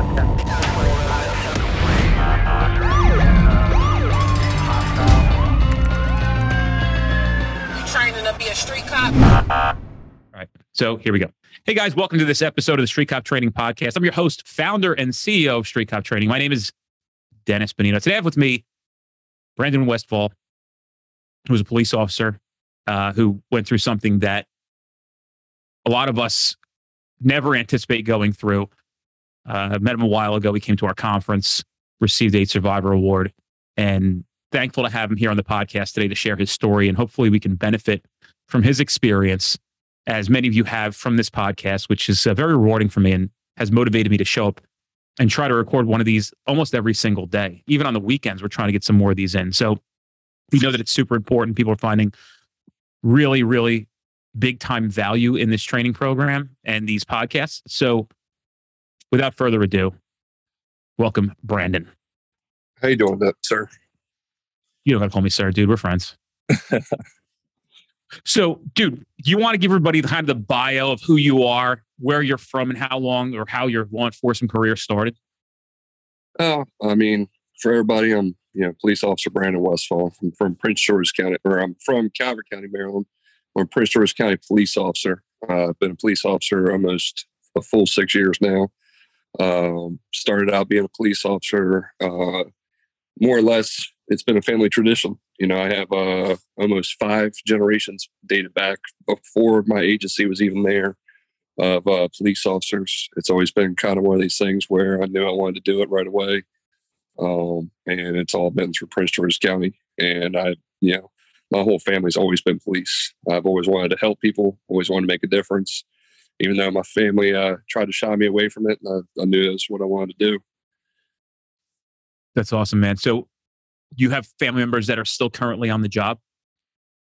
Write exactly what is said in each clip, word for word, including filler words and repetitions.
You training to be a street cop? All right, so here we go. Hey guys, welcome to this episode of the Street Cop Training Podcast. I'm your host, founder, and C E O of Street Cop Training. My name is Dennis Benino. Today I have with me Brandon Westfall, who was a police officer uh, who went through something that a lot of us never anticipate going through. Uh, I met him a while ago. He came to our conference, received a Survivor Award, and thankful to have him here on the podcast today to share his story. And hopefully we can benefit from his experience, as many of you have from this podcast, which is uh, very rewarding for me and has motivated me to show up and try to record one of these almost every single day. Even on the weekends, we're trying to get some more of these in. So we know that it's super important. People are finding really, really big time value in this training program and these podcasts. So without further ado, welcome, Brandon. How you doing, sir? You don't got to call me sir, dude. We're friends. So, dude, you want to give everybody kind of the bio of who you are, where you're from, and how long or how your law enforcement career started? Oh, I mean, for everybody, I'm you know police officer Brandon Westfall. I'm from Prince George's County, or I'm from Calvert County, Maryland. I'm a Prince George's County police officer. Uh, I've been a police officer almost a full six years now. Um, started out being a police officer. Uh, more or less, it's been a family tradition. You know, I have uh, almost five generations dated back before my agency was even there of uh, police officers. It's always been kind of one of these things where I knew I wanted to do it right away. Um, and it's all been through Prince George's County. And I, you know, my whole family's always been police. I've always wanted to help people, always wanted to make a difference, even though my family uh, tried to shy me away from it. And I, I knew that's what I wanted to do. That's awesome, man. So you have family members that are still currently on the job?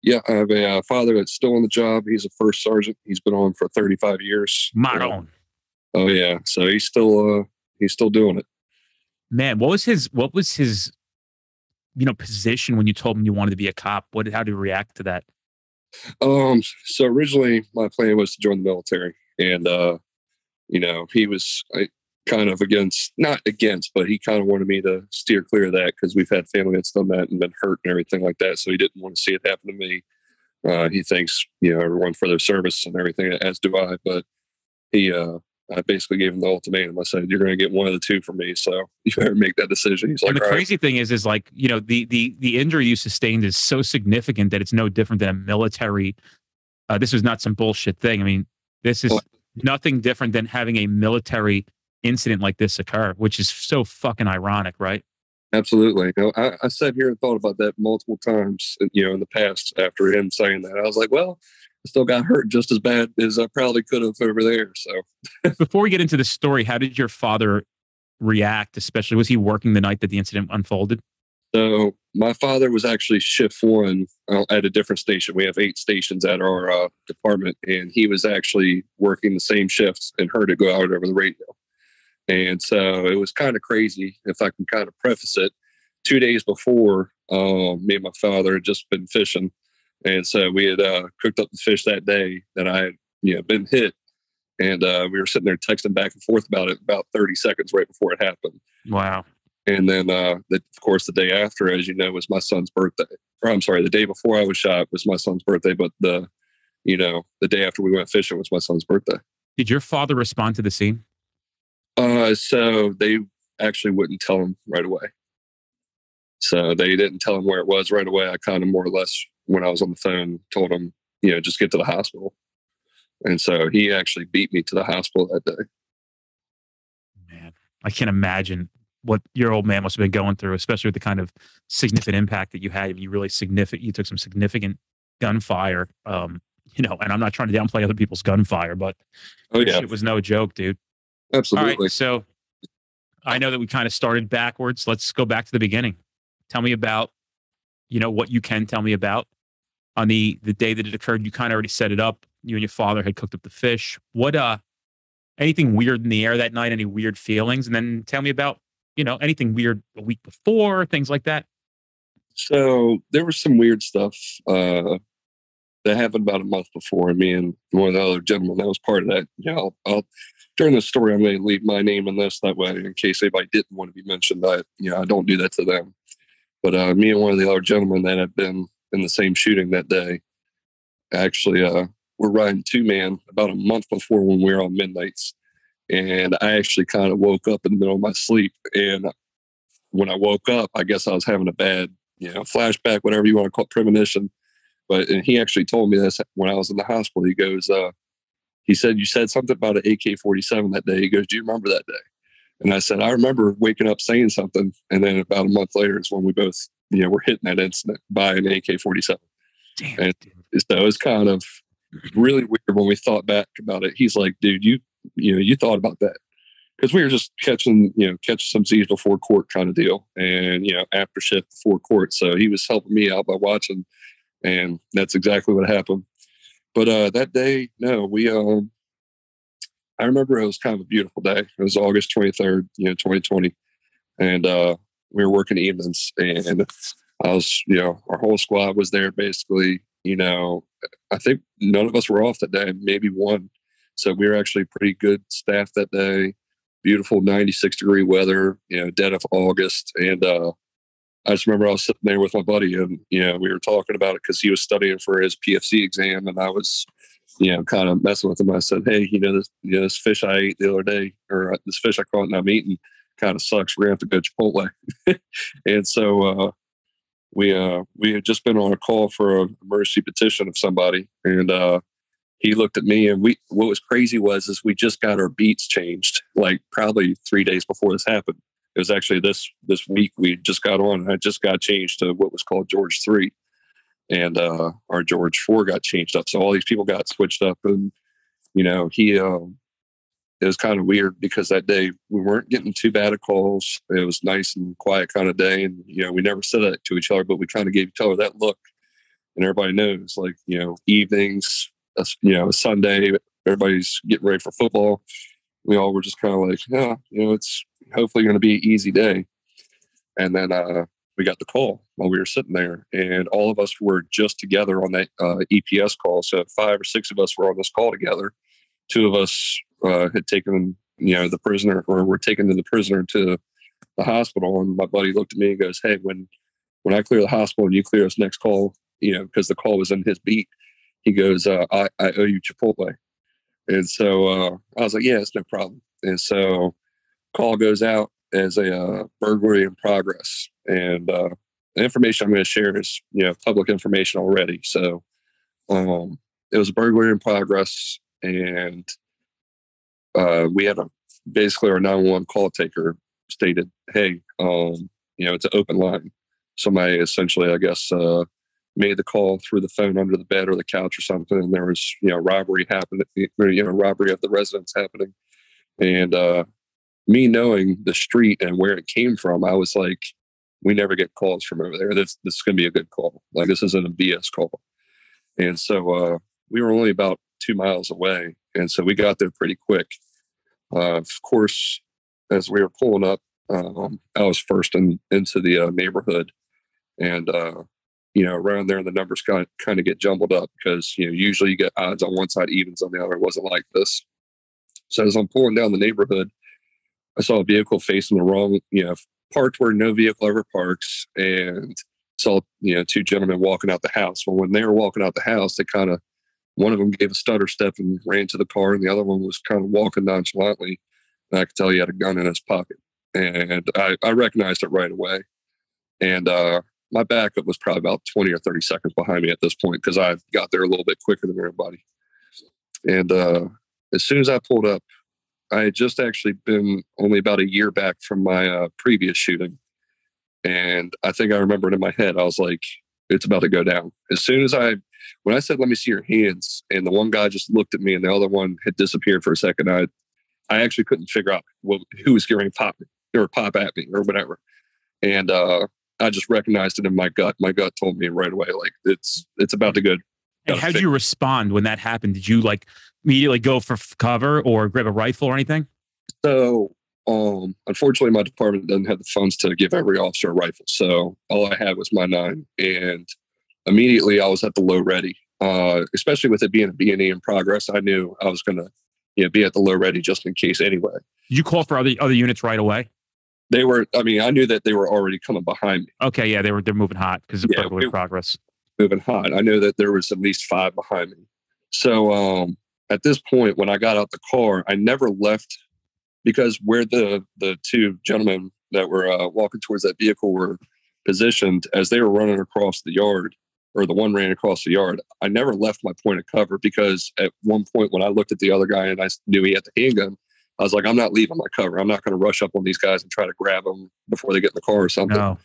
Yeah, I have a uh, father that's still on the job. He's a first sergeant. He's been on for thirty-five years. My own. Oh, yeah. So he's still uh, he's still doing it. Man, what was his, what was his, you know, position when you told him you wanted to be a cop? What, how did he react to that? Um, so originally my plan was to join the military, and, uh, you know, he was I, kind of against, not against, but he kind of wanted me to steer clear of that, 'cause we've had family that's done that and been hurt and everything like that. So he didn't want to see it happen to me. Uh, he thanks, you know, everyone for their service and everything, as do I, but he, uh, I basically gave him the ultimatum. I said, "You're going to get one of the two from me, so you better make that decision." He's like, and the crazy right. thing is, is like you know, the the the injury you sustained is so significant that it's no different than a military. Uh, this is not some bullshit thing. I mean, this is well, nothing different than having a military incident like this occur, which is so fucking ironic, right? Absolutely. You know, I, I sat here and thought about that multiple times, you know, in the past after him saying that. I was like, well, still got hurt just as bad as I probably could have over there. So before we get into the story, how did your father react? Especially, was he working the night that the incident unfolded? So my father was actually shift one uh, at a different station. We have eight stations at our uh, department, and he was actually working the same shifts and heard it go out over the radio. And so it was kind of crazy, if I can kind of preface it. Two days before, uh, me and my father had just been fishing. And so we had uh, cooked up the fish that day that I had, you know, been hit. And uh, we were sitting there texting back and forth about it about thirty seconds right before it happened. Wow. And then, uh, the, of course, the day after, as you know, was my son's birthday. Or I'm sorry, the day before I was shot was my son's birthday. But, the, you know, the day after we went fishing was my son's birthday. Did your father respond to the scene? Uh, so they actually wouldn't tell him right away. So they didn't tell him where it was right away. I kind of more or less, when I was on the phone, told him, you know, just get to the hospital. And so he actually beat me to the hospital that day. Man, I can't imagine what your old man must have been going through, especially with the kind of significant impact that you had. You really significant, you took some significant gunfire, um, you know, and I'm not trying to downplay other people's gunfire, but oh, yeah. It was no joke, dude. Absolutely. All right, so I know that we kind of started backwards. Let's go back to the beginning. Tell me about, you know, what you can tell me about. On the, the day that it occurred, you kind of already set it up. You and your father had cooked up the fish. What, uh, anything weird in the air that night? Any weird feelings? And then tell me about, you know, anything weird a week before, things like that. So there was some weird stuff uh, that happened about a month before. Me and one of the other gentlemen that was part of that. You know, I'll, I'll during the story, I may leave my name in this, that way in case anybody didn't want to be mentioned. I, you know, I don't do that to them. But uh, me and one of the other gentlemen that had been in the same shooting that day, actually uh, were riding two-man about a month before when we were on midnights. And I actually kind of woke up in the middle of my sleep. And when I woke up, I guess I was having a bad, you know, flashback, whatever you want to call it, premonition. But and he actually told me this when I was in the hospital. He goes, uh, he said, you said something about an A K forty-seven that day. He goes, do you remember that day? And I said, I remember waking up saying something. And then about a month later is when we both, you know, were hitting that incident by an A K forty-seven. Damn. And so it was kind of really weird when we thought back about it. He's like, dude, you, you know, you thought about that. Because we were just catching, you know, catching some Z's before court kind of deal. And, you know, after shift before court. So he was helping me out by watching. And that's exactly what happened. But uh, that day, no, we, um, I remember it was kind of a beautiful day. It was August twenty-third, you know, twenty twenty. And uh, we were working evenings. And I was, you know, our whole squad was there basically. You know, I think none of us were off that day, maybe one. So we were actually pretty good staff that day. Beautiful ninety-six degree weather, you know, dead of August. And uh, I just remember I was sitting there with my buddy and, you know, we were talking about it because he was studying for his P F C exam. And I was, you know, kind of messing with him. I said, hey, you know, this, you know, this fish I ate the other day, or uh, this fish I caught and I'm eating kind of sucks. We're going to have to go Chipotle. And so uh, we uh, we had just been on a call for an emergency petition of somebody. And uh, he looked at me, and we, what was crazy was, is we just got our beats changed, like probably three days before this happened. It was actually this, this week we just got on, and I just got changed to what was called George three, and uh, our George four got changed up. So all these people got switched up, and, you know, he, um, it was kind of weird because that day we weren't getting too bad of calls. It was nice and quiet kind of day. And, you know, we never said that to each other, but we kind of gave each other that look, and everybody knows, like, you know, evenings, you know, Sunday, everybody's getting ready for football. We all were just kind of like, yeah, you know, it's hopefully going to be an easy day. And then uh, we got the call while we were sitting there, and all of us were just together on that uh, E P S call. So five or six of us were on this call together. Two of us uh, had taken, you know, the prisoner, or were taken to the prisoner to the hospital. And my buddy looked at me and goes, hey, when, when I clear the hospital and you clear this next call, you know, because the call was in his beat, he goes, uh, I, I owe you Chipotle. And so uh, I was like, yeah, it's no problem. And so call goes out as a uh, burglary in progress. And uh, the information I'm going to share is, you know, public information already. So um, it was a burglary in progress. And uh, we had a, basically our nine one one call taker stated, hey, um, you know, it's an open line. Somebody essentially, I guess, uh, made the call through the phone under the bed or the couch or something. And there was, you know, robbery happening, you know, robbery of the residence happening. And uh, me knowing the street and where it came from, I was like, we never get calls from over there. This, this is going to be a good call. Like, this isn't a B S call. And so uh, we were only about two miles away. And so we got there pretty quick. Uh, of course, as we were pulling up, um, I was first in, into the uh, neighborhood. And, uh, you know, around there, the numbers kind of, kind of get jumbled up because, you know, usually you get odds on one side, evens on the other. It wasn't like this. So as I'm pulling down the neighborhood, I saw a vehicle facing the wrong, you know, parked where no vehicle ever parks, and saw, you know, two gentlemen walking out the house. Well, when they were walking out the house, they kind of, one of them gave a stutter step and ran to the car, and the other one was kind of walking nonchalantly. And I could tell he had a gun in his pocket. And I, I recognized it right away. And, uh, my backup was probably about twenty or thirty seconds behind me at this point because I got there a little bit quicker than everybody. And uh, as soon as I pulled up, I had just actually been only about a year back from my uh, previous shooting. And I think I remember it in my head. I was like, it's about to go down. As soon as I, when I said, let me see your hands, and the one guy just looked at me and the other one had disappeared for a second, I I actually couldn't figure out what, who was getting popped or pop at me or whatever. And, uh, I just recognized it in my gut. My gut told me right away, like, it's it's about to go. And how did you respond when that happened? Did you, like, immediately go for cover or grab a rifle or anything? So, um, unfortunately, my department doesn't have the funds to give every officer a rifle. So all I had was my nine. And immediately I was at the low ready, uh, especially with it being a B and E in progress. I knew I was going to, you know, be at the low ready just in case anyway. Did you call for other other units right away? They were, I mean, I knew that they were already coming behind me. Okay, yeah, they were, they're moving hot because of yeah, burglary progress. Moving hot. I knew that there was at least five behind me. So um, at this point, when I got out the car, I never left because where the, the two gentlemen that were uh, walking towards that vehicle were positioned, as they were running across the yard, or the one ran across the yard, I never left my point of cover because at one point when I looked at the other guy and I knew he had the handgun, I was like, I'm not leaving my cover. I'm not going to rush up on these guys and try to grab them before they get in the car or something. No.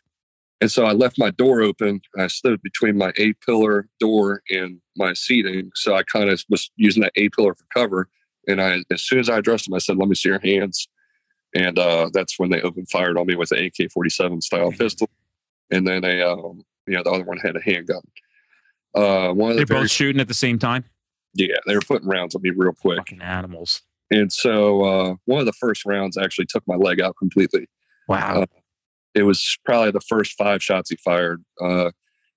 And so I left my door open. I stood between my A-pillar door and my seating. So I kind of was using that A-pillar for cover. And I, as soon as I addressed them, I said, let me see your hands. And uh, that's when they opened fired on me with an A K forty-seven style pistol. And then a, um, you know, the other one had a handgun. Uh, one of the They're very, both shooting at the same time? Yeah, they were putting rounds on me real quick. Fucking animals. And so uh, one of the first rounds actually took my leg out completely. Wow. Uh, it was probably the first five shots he fired. Uh,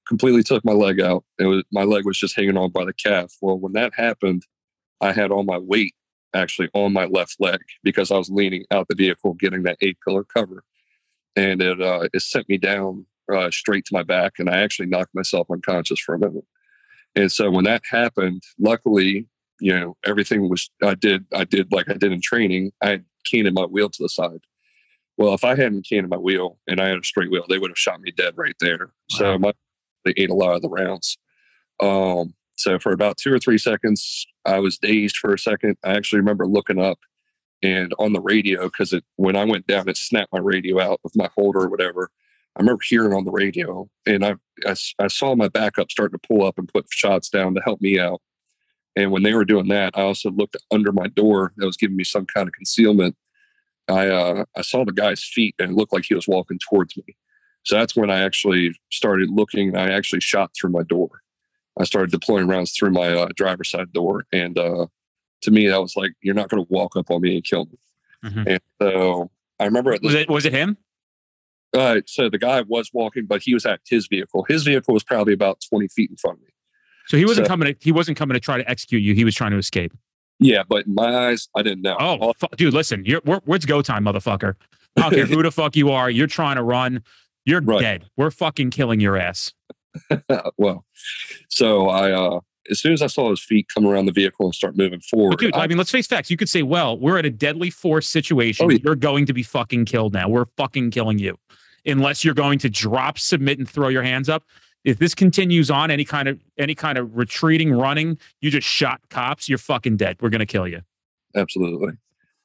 completely took my leg out. It was, my leg was just hanging on by the calf. Well, when that happened, I had all my weight actually on my left leg because I was leaning out the vehicle, getting that eight-pillar cover. And it uh, it sent me down uh, straight to my back, and I actually knocked myself unconscious for a minute. And so when that happened, luckily... you know, everything was, I did, I did like I did in training. I had canted my wheel to the side. Well, if I hadn't canted my wheel and I had a straight wheel, they would have shot me dead right there. So my, they ate a lot of the rounds. Um, so for about two or three seconds, I was dazed for a second. I actually remember looking up and on the radio, because it, when I went down, it snapped my radio out with my holder or whatever. I remember hearing on the radio and I, I, I saw my backup starting to pull up and put shots down to help me out. And when they were doing that, I also looked under my door that was giving me some kind of concealment. I uh, I saw the guy's feet and it looked like he was walking towards me. So that's when I actually started looking. I actually shot through my door. I started deploying rounds through my uh, driver's side door. And uh, to me, that was like, you're not going to walk up on me and kill me. Mm-hmm. And so I remember... At was, it, was it him? Uh, so the guy was walking, but he was at his vehicle. His vehicle was probably about twenty feet in front of me. So he wasn't so, coming. To, he wasn't coming to try to execute you. He was trying to escape. Yeah, but in my eyes, I didn't know. Oh, fu- dude, listen, you're, we're, it's go time, motherfucker. I don't care who the fuck you are. You're trying to run. You're right. Dead. We're fucking killing your ass. Well, so I, uh, as soon as I saw his feet come around the vehicle and start moving forward, but dude, I, I mean, let's face facts. You could say, "Well, we're at a deadly force situation. Oh, yeah. You're going to be fucking killed now. We're fucking killing you, unless you're going to drop, submit, and throw your hands up." If this continues on, any kind of any kind of retreating, running, you just shot cops, you're fucking dead. We're going to kill you. Absolutely.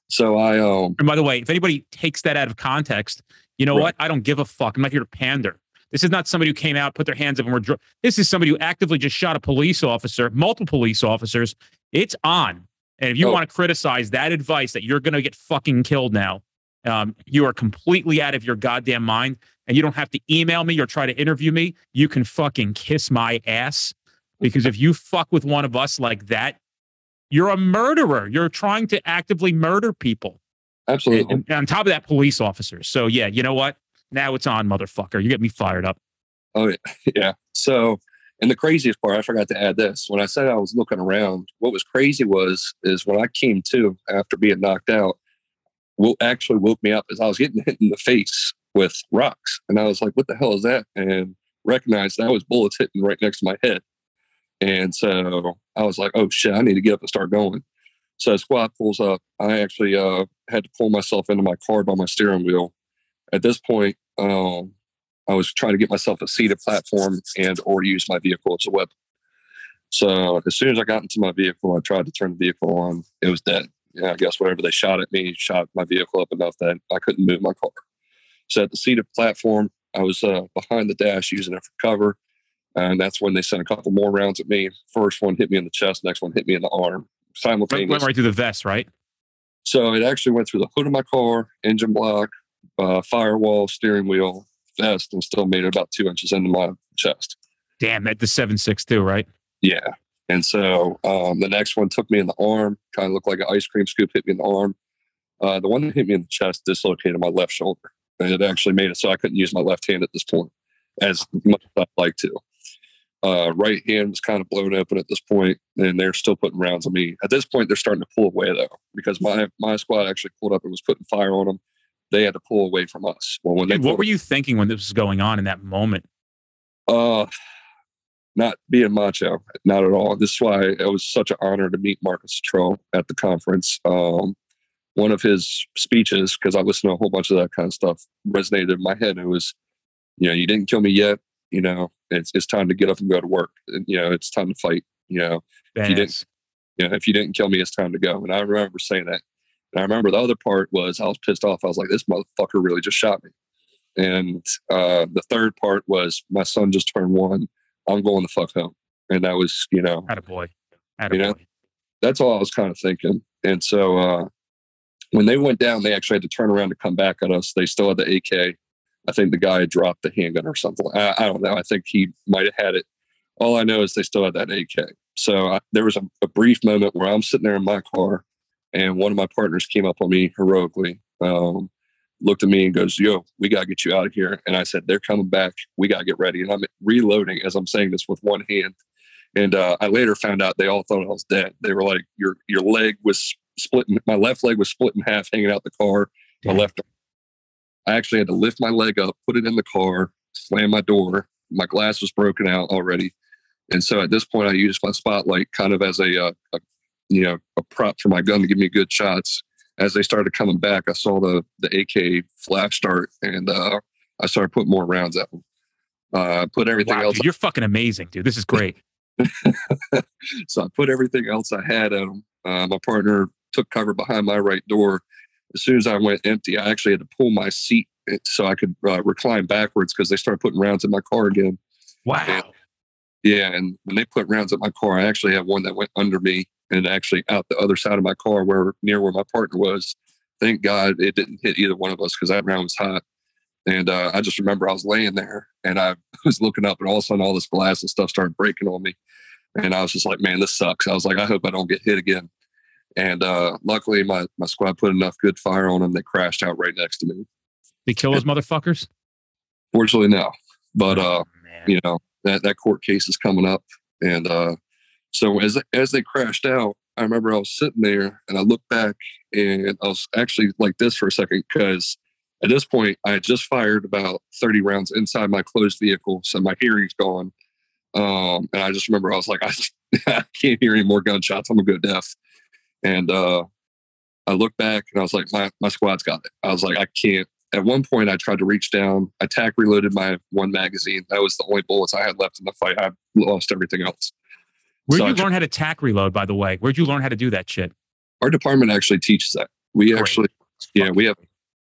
So I... Um, and by the way, if anybody takes that out of context, you know right. what? I don't give a fuck. I'm not here to pander. This is not somebody who came out, put their hands up and were... Dr- this is somebody who actively just shot a police officer, multiple police officers. It's on. And if you oh. want to criticize that advice that you're going to get fucking killed now, um, you are completely out of your goddamn mind. And you don't have to email me or try to interview me. You can fucking kiss my ass. Because if you fuck with one of us like that, you're a murderer. You're trying to actively murder people. Absolutely. And, and on top of that, police officers. So yeah, you know what? Now it's on, motherfucker. You get me fired up. Oh, yeah. yeah. So, and the craziest part, I forgot to add this. When I said I was looking around, what was crazy was, is when I came to after being knocked out, what actually woke me up is I was getting hit in the face with rocks. And I was like, what the hell is that? And recognized that was bullets hitting right next to my head. And so I was like, oh shit, I need to get up and start going. So as squad pulls up, I actually uh, had to pull myself into my car by my steering wheel. At this point, um, I was trying to get myself a seated platform and or use my vehicle as a weapon. So as soon as I got into my vehicle, I tried to turn the vehicle on. It was dead. Yeah, I guess whatever they shot at me, shot my vehicle up enough that I couldn't move my car. So at the seated platform, I was uh, behind the dash using it for cover. And that's when they sent a couple more rounds at me. First one hit me in the chest. Next one hit me in the arm. Simultaneously. Went right through the vest, right? So it actually went through the hood of my car, engine block, uh, firewall, steering wheel, vest, and still made it about two inches into my chest. Damn, that's the seven six too, right? Yeah. And so um, the next one took me in the arm. Kind of looked like an ice cream scoop, hit me in the arm. Uh, the one that hit me in the chest dislocated my left shoulder. It actually made it so I couldn't use my left hand at this point as much as I'd like to. Uh, right hand was kind of blown open at this point, and they're still putting rounds on me. At this point, they're starting to pull away, though, because my my squad actually pulled up and was putting fire on them. They had to pull away from us. Well, when they what were you thinking when this was going on in that moment? Uh, not being macho, not at all. This is why it was such an honor to meet Marcus Trull at the conference. Um, one of his speeches, because I listened to a whole bunch of that kind of stuff, resonated in my head. It was, you know, you didn't kill me yet. You know, it's it's time to get up and go to work. You know, it's time to fight. You know, if you didn't, you know, if you didn't kill me, it's time to go. And I remember saying that. And I remember the other part was I was pissed off. I was like, this motherfucker really just shot me. And uh, the third part was my son just turned one. I'm going the fuck home. And that was, you know, attaboy. Attaboy. You know, that's all I was kind of thinking. And so uh, when they went down, they actually had to turn around to come back at us. They still had the A K. I think the guy dropped the handgun or something. I, I don't know. I think he might have had it. All I know is they still had that A K. So I, there was a, a brief moment where I'm sitting there in my car, and one of my partners came up on me heroically, um, looked at me and goes, yo, we got to get you out of here. And I said, they're coming back. We got to get ready. And I'm reloading as I'm saying this with one hand. And uh, I later found out they all thought I was dead. They were like, your your leg was split. My left leg was split in half, hanging out the car. Damn. My left I actually had to lift my leg up, put it in the car, slam my door. My glass was broken out already. And so at this point, I used my spotlight kind of as a, uh, a you know, a prop for my gun to give me good shots. As they started coming back, I saw the the A K flash start, and uh, I started putting more rounds at them. Uh, I put everything wow, else. Dude, you're fucking amazing, dude. This is great. So I put everything else I had at them. Uh, my partner took cover behind my right door. As soon as I went empty, I actually had to pull my seat so I could uh, recline backwards because they started putting rounds in my car again. Wow. And, yeah. And when they put rounds at my car, I actually had one that went under me and actually out the other side of my car where near where my partner was. Thank God it didn't hit either one of us because that round was hot. And uh, I just remember I was laying there and I was looking up and all of a sudden all this glass and stuff started breaking on me. And I was just like, man, this sucks. I was like, I hope I don't get hit again. And uh, luckily, my, my squad put enough good fire on them. They crashed out right next to me. They kill those motherfuckers? Fortunately, no. But, uh, oh, you know, that, that court case is coming up. And uh, so as as they crashed out, I remember I was sitting there and I looked back and I was actually like this for a second because at this point, I had just fired about thirty rounds inside my closed vehicle. So my hearing's gone. Um, and I just remember I was like, I, I can't hear any more gunshots. I'm going to go deaf. And uh, I looked back and I was like, my, my squad's got it. I was like, I can't. At one point, I tried to reach down. I tack reloaded my one magazine. That was the only bullets I had left in the fight. I lost everything else. Where did so you I learn how to tack reload, by the way? Where'd you learn how to do that shit? Our department actually teaches that. We Great. actually, yeah, we have,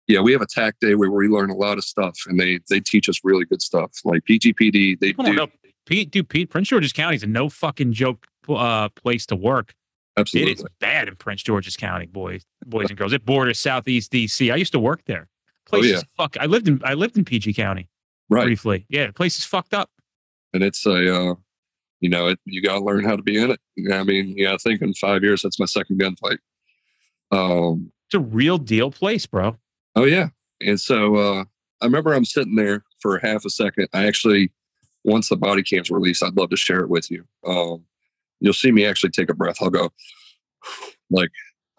yeah, we have a tack day where we learn a lot of stuff, and they they teach us really good stuff like P G P D. They People do. Don't know. Pete, dude, Pete, Prince George's County is a no fucking joke uh, place to work. Absolutely. It is bad in Prince George's County, boys, boys and girls. It borders Southeast D C. I used to work there. Place oh, yeah. is fuck. I lived in I lived in P G County, right? Briefly, yeah. The place is fucked up, and it's a, uh, you know, it, you got to learn how to be in it. I mean, yeah, I think in five years that's my second gunfight. Um, it's a real deal place, bro. Oh yeah, and so uh, I remember I'm sitting there for half a second. I actually, once the body cams released, I'd love to share it with you. Um, You'll see me actually take a breath. I'll go like,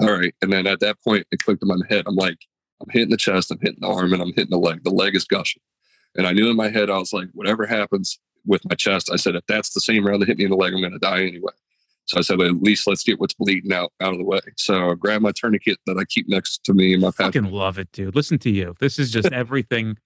all right. And then at that point, it clicked in my head. I'm like, I'm hitting the chest, I'm hitting the arm, and I'm hitting the leg. The leg is gushing. And I knew in my head, I was like, whatever happens with my chest, I said, if that's the same round that hit me in the leg, I'm going to die anyway. So I said, well, at least let's get what's bleeding out out of the way. So I grabbed my tourniquet that I keep next to me in my pack. I fucking love it, dude. Listen to you. This is just everything.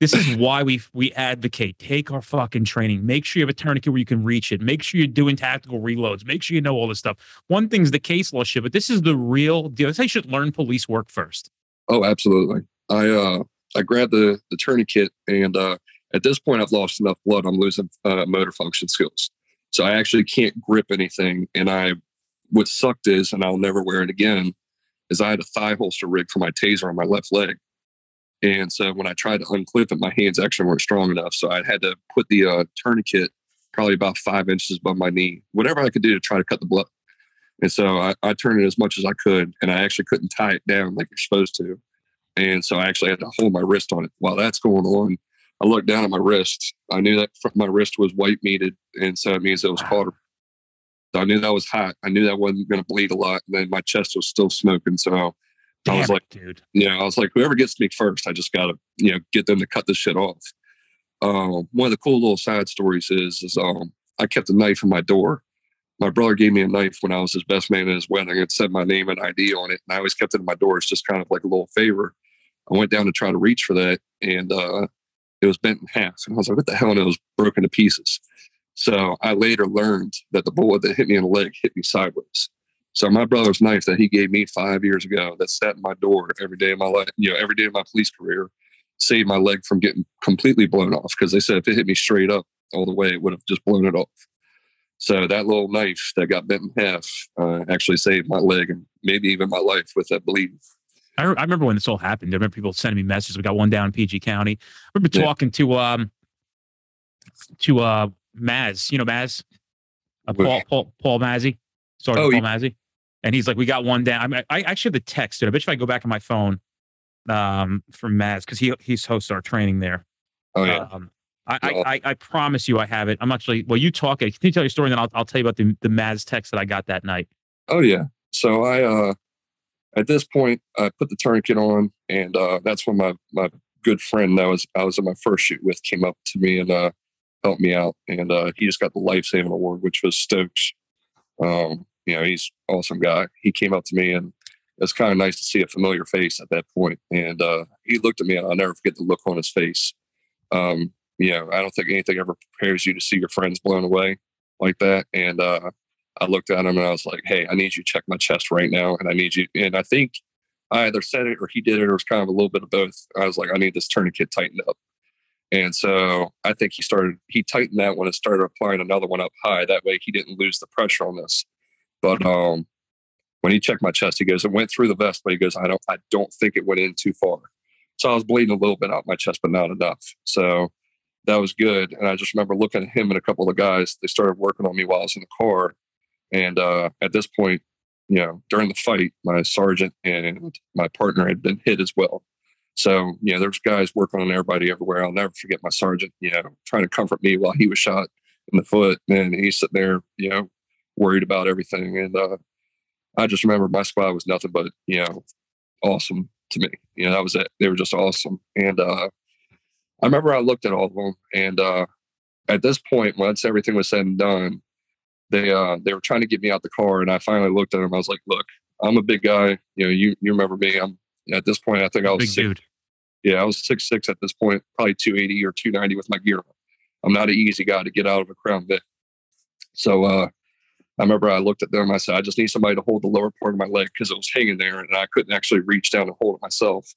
This is why we we advocate. Take our fucking training. Make sure you have a tourniquet where you can reach it. Make sure you're doing tactical reloads. Make sure you know all this stuff. One thing's the case law shit, but this is the real deal. This is how you should learn police work first. Oh, absolutely. I uh I grabbed the, the tourniquet, and uh, at this point, I've lost enough blood. I'm losing uh, motor function skills. So I actually can't grip anything. And I, what sucked is, and I'll never wear it again, is I had a thigh holster rig for my taser on my left leg. And so when I tried to unclip it, my hands actually weren't strong enough. So I had to put the uh, tourniquet probably about five inches above my knee, whatever I could do to try to cut the blood. And so I, I turned it as much as I could, and I actually couldn't tie it down like you're supposed to. And so I actually had to hold my wrist on it. While that's going on, I looked down at my wrist. I knew that my wrist was white meated, and so it means it was powder. So I knew that was hot. I knew that wasn't going to bleed a lot. And then my chest was still smoking. So Damn I was it, like, dude. Yeah, I was like, whoever gets to me first, I just got to, you know, get them to cut this shit off. Um, one of the cool little side stories is, is um, I kept a knife in my door. My brother gave me a knife when I was his best man at his wedding. It said my name and I D on it. And I always kept it in my door. It's just kind of like a little favor. I went down to try to reach for that. And uh, it was bent in half. And I was like, what the hell? And it was broken to pieces. So I later learned that the bullet that hit me in the leg hit me sideways. So my brother's knife that he gave me five years ago that sat in my door every day of my life, you know, every day of my police career, saved my leg from getting completely blown off. Because they said if it hit me straight up all the way, it would have just blown it off. So that little knife that got bent in half uh, actually saved my leg and maybe even my life with that bleed. I, re- I remember when this all happened. I remember people sending me messages. We got one down in P G County. I remember yeah. talking to um to uh Maz. You know Maz, uh, Paul Paul Paul Mazzy, Sergeant oh, Paul yeah. Mazzy, and he's like, "We got one down." I, mean, I, I actually have the text. Dude. I bet if I go back on my phone um from Maz because he he's hosts our training there. Oh yeah. Um, I, I I promise you I have it. I'm actually, well, you talk it. Can you tell your story? And then I'll, I'll tell you about the, the Maz text that I got that night. Oh, yeah. So I, uh, at this point, I put the tourniquet on. And uh, that's when my, my good friend that was, I was in my first shoot with came up to me and uh, helped me out. And uh, he just got the life-saving award, which was Stokes. Um, you know, he's an awesome guy. He came up to me and it's kind of nice to see a familiar face at that point. And uh, he looked at me and I'll never forget the look on his face. Um, You know, I don't think anything ever prepares you to see your friends blown away like that. And uh, I looked at him and I was like, hey, I need you to check my chest right now. And I need you. And I think I either said it or he did it, or it was kind of a little bit of both. I was like, I need this tourniquet tightened up. And so I think he started, he tightened that one and started applying another one up high. That way he didn't lose the pressure on this. But um, when he checked my chest, he goes, it went through the vest, but he goes, I don't, I don't think it went in too far. So I was bleeding a little bit out my chest, but not enough. So that was good. And I just remember looking at him and a couple of the guys, they started working on me while I was in the car. And uh, at this point, you know, during the fight, my sergeant and my partner had been hit as well. So, you know, there's guys working on everybody everywhere. I'll never forget my sergeant, you know, trying to comfort me while he was shot in the foot. And he's sitting there, you know, worried about everything. And uh, I just remember my squad was nothing but, you know, awesome to me. You know, that was it. They were just awesome. And, uh, I remember I looked at all of them, and uh, at this point, once everything was said and done, they uh, they were trying to get me out the car, and I finally looked at them. I was like, "Look, I'm a big guy. You know, you you remember me. I'm at this point. I think I was big six, dude. Yeah, I was six six at this point, probably two eighty or two ninety with my gear on. I'm not an easy guy to get out of a Crown Vic. So uh, I remember I looked at them. I said, I just need somebody to hold the lower part of my leg because it was hanging there, and I couldn't actually reach down and hold it myself.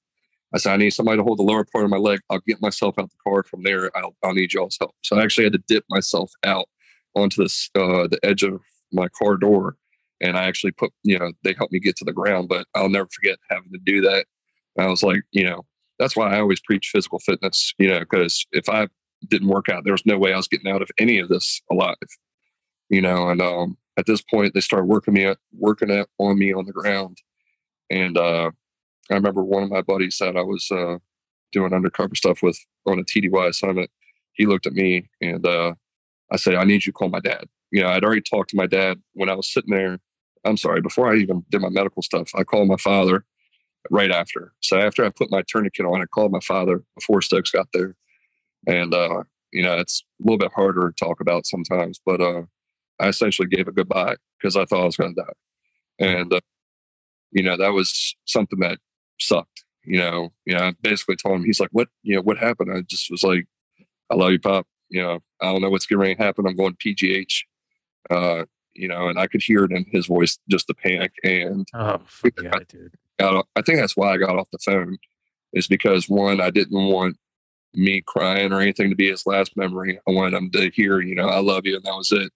I said, I need somebody to hold the lower part of my leg. I'll get myself out the car. From there, I'll, I'll need y'all's help. So I actually had to dip myself out onto this, uh, the edge of my car door. And I actually put, you know, they helped me get to the ground, but I'll never forget having to do that. And I was like, you know, that's why I always preach physical fitness, you know, because if I didn't work out, there was no way I was getting out of any of this alive, you know. And um, at this point, they started working me up, working out on me on the ground. And, uh, I remember one of my buddies that I was uh, doing undercover stuff with on a T D Y assignment. He looked at me and uh, I said, I need you to call my dad. You know, I'd already talked to my dad when I was sitting there. I'm sorry, before I even did my medical stuff, I called my father right after. So after I put my tourniquet on, I called my father before Stokes got there. And, uh, you know, it's a little bit harder to talk about sometimes, but uh, I essentially gave a goodbye because I thought I was going to die. And, uh, you know, that was something that sucked, you know. You know, I basically told him, he's like, what, you know, what happened? I just was like, I love you, Pop. You know, I don't know what's going to happen. I'm going P G H, uh, you know, and I could hear it in his voice, just the panic. And oh, yeah, I, dude. Got, I think that's why I got off the phone, is because one, I didn't want me crying or anything to be his last memory. I wanted him to hear, you know, I love you. And that was it.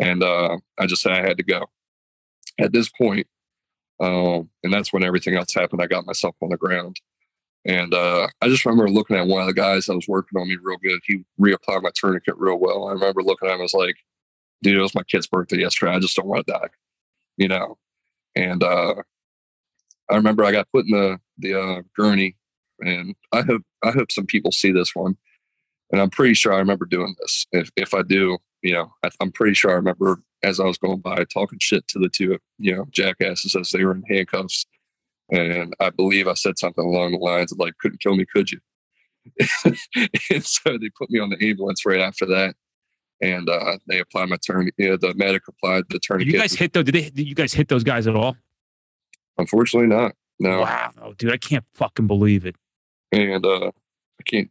And uh, I just said I had to go at this point. Um, and that's when everything else happened. I got myself on the ground. And uh, I just remember looking at one of the guys that was working on me real good. He reapplied my tourniquet real well. I remember looking at him, I was like, dude, it was my kid's birthday yesterday. I just don't want to die, you know? And uh, I remember I got put in the, the uh, gurney, and I hope, I hope some people see this one. And I'm pretty sure I remember doing this. If if I do, you know, I, I'm pretty sure I remember as I was going by talking shit to the two, you know, jackasses as they were in handcuffs. And I believe I said something along the lines of like, couldn't kill me, could you? And so they put me on the ambulance right after that. And uh, they applied my tourniquet. You know, the medic applied the tourniquet. Did you guys hit those? Did, they, did you guys hit those guys at all? Unfortunately, not. No. Wow, oh, dude, I can't fucking believe it. And uh, I can't.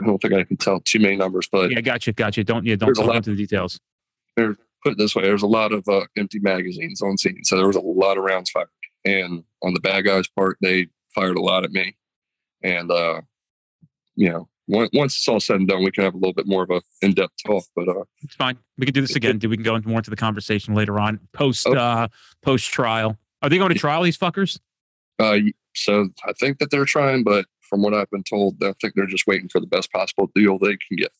I don't think I can tell too many numbers, but yeah, gotcha, gotcha. Don't yeah, don't go into the details. There, put it this way: there's a lot of uh, empty magazines on scene, so there was a lot of rounds fired. And on the bad guys' part, they fired a lot at me. And uh, you know. Once it's all said and done, we can have a little bit more of a in-depth talk. But uh, it's fine. We can do this again. We can go into more into the conversation later on, post okay. uh, post trial. Are they going to trial, these fuckers? Uh, so I think that they're trying, but from what I've been told, I think they're just waiting for the best possible deal they can get.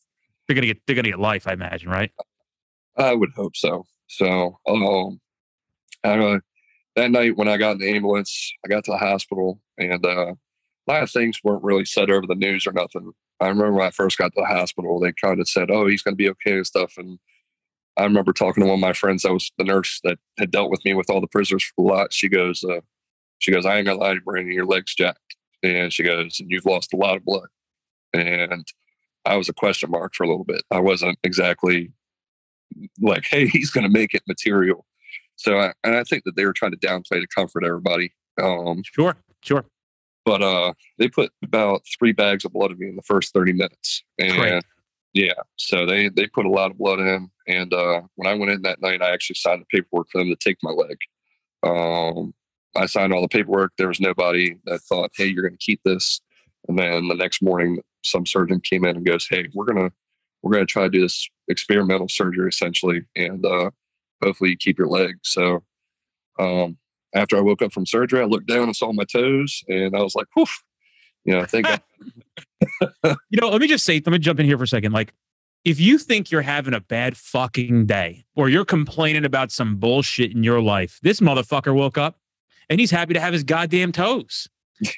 They're gonna get. They're gonna get life, I imagine, right? I would hope so. So, um, I don't know. That night when I got in the ambulance, I got to the hospital, and uh, a lot of things weren't really said over the news or nothing. I remember when I first got to the hospital, they kind of said, oh, he's going to be okay and stuff. And I remember talking to one of my friends that was the nurse that had dealt with me with all the prisoners for a lot. She goes, uh, she goes, I ain't going to lie to you, Brandon, your leg's jacked. And she goes, and you've lost a lot of blood. And I was a question mark for a little bit. I wasn't exactly like, hey, he's going to make it material. So I, and I think that they were trying to downplay to comfort everybody. Um, sure, sure. But uh, they put about three bags of blood in me in the first thirty minutes. And Great. yeah, so they, they put a lot of blood in. And uh, when I went in that night, I actually signed the paperwork for them to take my leg. Um, I signed all the paperwork. There was nobody that thought, hey, you're going to keep this. And then the next morning, some surgeon came in and goes, hey, we're going to we're going to try to do this experimental surgery, essentially. And uh, hopefully you keep your leg. So um after I woke up from surgery, I looked down and saw my toes, and I was like, whew, you know, I think. I- you know, let me just say, let me jump in here for a second. Like, if you think you're having a bad fucking day or you're complaining about some bullshit in your life, this motherfucker woke up and he's happy to have his goddamn toes.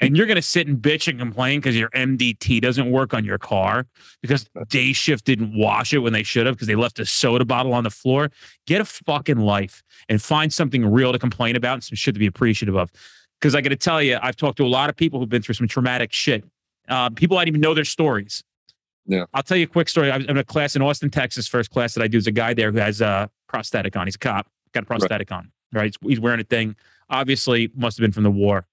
And you're going to sit and bitch and complain because your M D T doesn't work on your car because day shift didn't wash it when they should have because they left a soda bottle on the floor. Get a fucking life and find something real to complain about and some shit to be appreciative of. Because I got to tell you, I've talked to a lot of people who've been through some traumatic shit. Uh, people I didn't even know their stories. Yeah, I'll tell you a quick story. I'm in a class in Austin, Texas. First class that I do is a guy there who has a prosthetic on. He's a cop. Got a prosthetic right. on. Right? He's wearing a thing. Obviously, must have been from the war.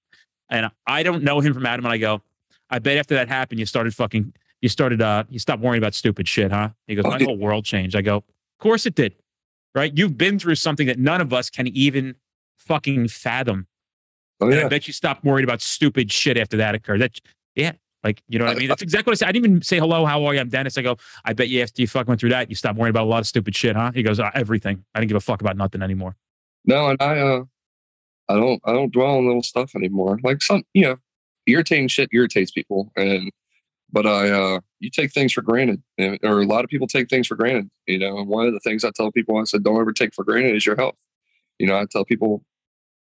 And I don't know him from Adam. And I go, I bet after that happened, you started fucking, you started, uh, you stopped worrying about stupid shit, huh? He goes, my whole world changed. I go, of course it did. Right. You've been through something that none of us can even fucking fathom. Oh, yeah. And I bet you stopped worrying about stupid shit after that occurred. That, yeah. Like, you know what I mean? That's exactly what I said. I didn't even say, hello, how are you? I'm Dennis. I go, I bet you after you fucking went through that, you stopped worrying about a lot of stupid shit, huh? He goes, uh, everything. I didn't give a fuck about nothing anymore. No. And I, uh, I don't, I don't dwell on little stuff anymore. Like some, you know, irritating shit irritates people. And, but I, uh, you take things for granted, and, or a lot of people take things for granted, you know, and one of the things I tell people, I said, don't ever take for granted is your health. You know, I tell people,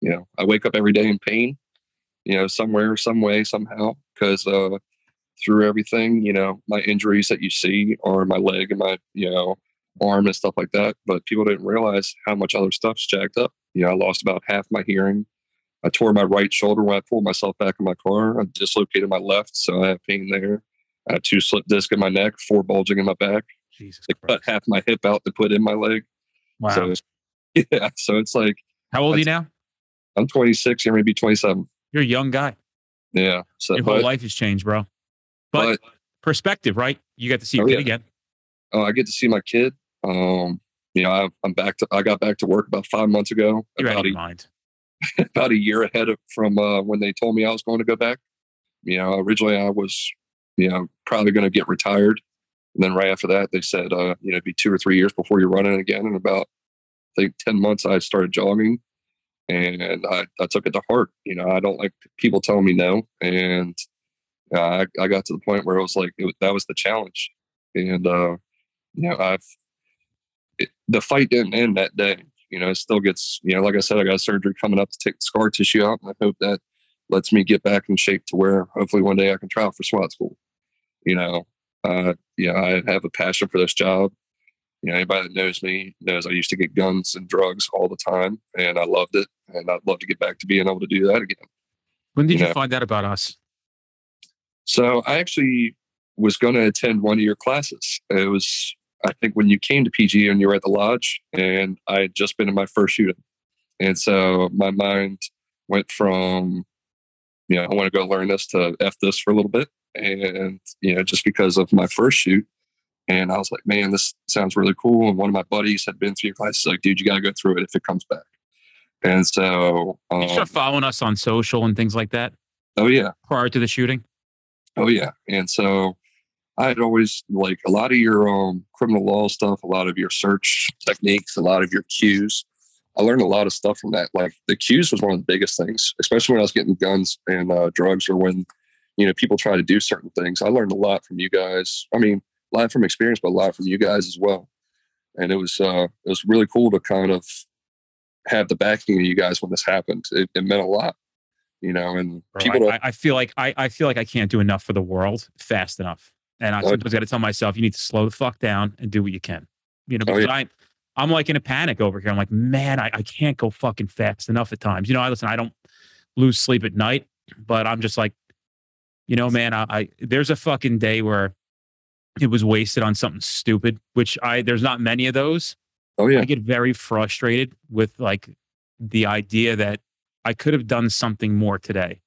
you know, I wake up every day in pain, you know, somewhere, some way, somehow, because, uh, through everything, you know, my injuries that you see are my leg and my, you know, arm and stuff like that. But people didn't realize how much other stuff's jacked up. You know, I lost about half my hearing. I tore my right shoulder when I pulled myself back in my car. I dislocated my left, so I have pain there. I have two slip discs in my neck, four bulging in my back. Jesus They Christ. Cut half my hip out to put in my leg. Wow. So, yeah, so it's like... How old are you now? I'm twenty-six. I'm going to be twenty-seven. You're a young guy. Yeah. So, Your whole but, life has changed, bro. But, but perspective, right? You got to see your oh, kid yeah. again. Oh, I get to see my kid. Um... You know, I, I'm back to. I got back to work about five months ago. You're out of your mind. About a year ahead of, from uh, when they told me I was going to go back. You know, originally I was, you know, probably going to get retired, and then right after that they said, uh, you know, it'd be two or three years before you're running again. And about, I think, ten months I started jogging, and I, I took it to heart. You know, I don't like people telling me no, and uh, I I got to the point where it was like it was, that was the challenge, and uh, you know I've. It, the fight didn't end that day. You know, it still gets, you know, like I said, I got surgery coming up to take the scar tissue out. And I hope that lets me get back in shape to where hopefully one day I can try out for SWAT school. You know, uh, you know, I have a passion for this job. You know, anybody that knows me knows I used to get guns and drugs all the time, and I loved it. And I'd love to get back to being able to do that again. When did you, you know? find out about us? So I actually was going to attend one of your classes. It was, I think, when you came to P G and you were at the lodge, and I had just been in my first shooting. And so my mind went from, you know, I want to go learn this to F this for a little bit. And, you know, just because of my first shoot. And I was like, man, this sounds really cool. And one of my buddies had been through your class. He's like, dude, you got to go through it if it comes back. And so... Um, you start following us on social and things like that? Oh, yeah. Prior to the shooting? Oh, yeah. And so I had always, like, a lot of your um, criminal law stuff, a lot of your search techniques, a lot of your cues. I learned a lot of stuff from that. Like, the cues was one of the biggest things, especially when I was getting guns and uh, drugs, or when, you know, people try to do certain things. I learned a lot from you guys. I mean... a lot from experience, but a lot from you guys as well. And it was uh, it was really cool to kind of have the backing of you guys when this happened. It, it meant a lot, you know. And Bro, people, I, I feel like I, I feel like I can't do enough for the world fast enough. And I sometimes got to tell myself, you need to slow the fuck down and do what you can. You know, because oh, yeah. I'm I'm like in a panic over here. I'm like, man, I, I can't go fucking fast enough at times. You know, I listen. I don't lose sleep at night, but I'm just like, you know, man, I, I there's a fucking day where it was wasted on something stupid, which I, there's not many of those. Oh yeah. I get very frustrated with like the idea that I could have done something more today.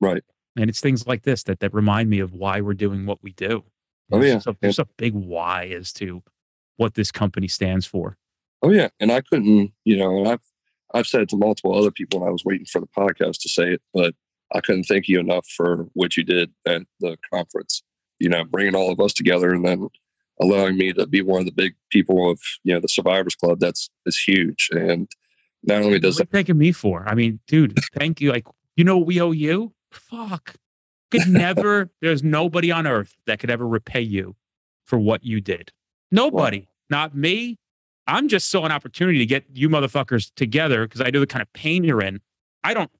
Right. And it's things like this that, that remind me of why we're doing what we do. Oh yeah. There's a, there's a big why as to what this company stands for. Oh yeah. And I couldn't, you know, and I've, I've said it to multiple other people, and I was waiting for the podcast to say it, but I couldn't thank you enough for what you did at the conference. You know, bringing all of us together and then allowing me to be one of the big people of, you know, the Survivors Club. That's, it's huge. And not only does that thanking me for, I mean, dude, thank you. Like, you know, what we owe you. Fuck. Could never, there's nobody on earth that could ever repay you for what you did. Nobody, wow. Not me. I'm just so an opportunity to get you motherfuckers together. 'Cause I know the kind of pain you're in. I don't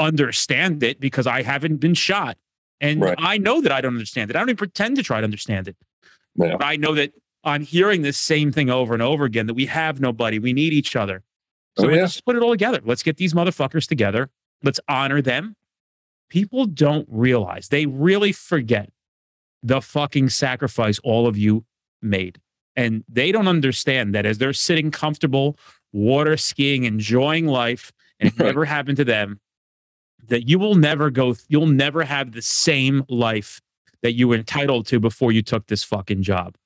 understand it because I haven't been shot. And right. I know that I don't understand it. I don't even pretend to try to understand it. Yeah. But I know that I'm hearing this same thing over and over again, that we have nobody. We need each other. So oh, yeah. Let's put it all together. Let's get these motherfuckers together. Let's honor them. People don't realize. They really forget the fucking sacrifice all of you made. And they don't understand that as they're sitting comfortable, water skiing, enjoying life, and it never happened to them, that you will never go, you'll never have the same life that you were entitled to before you took this fucking job.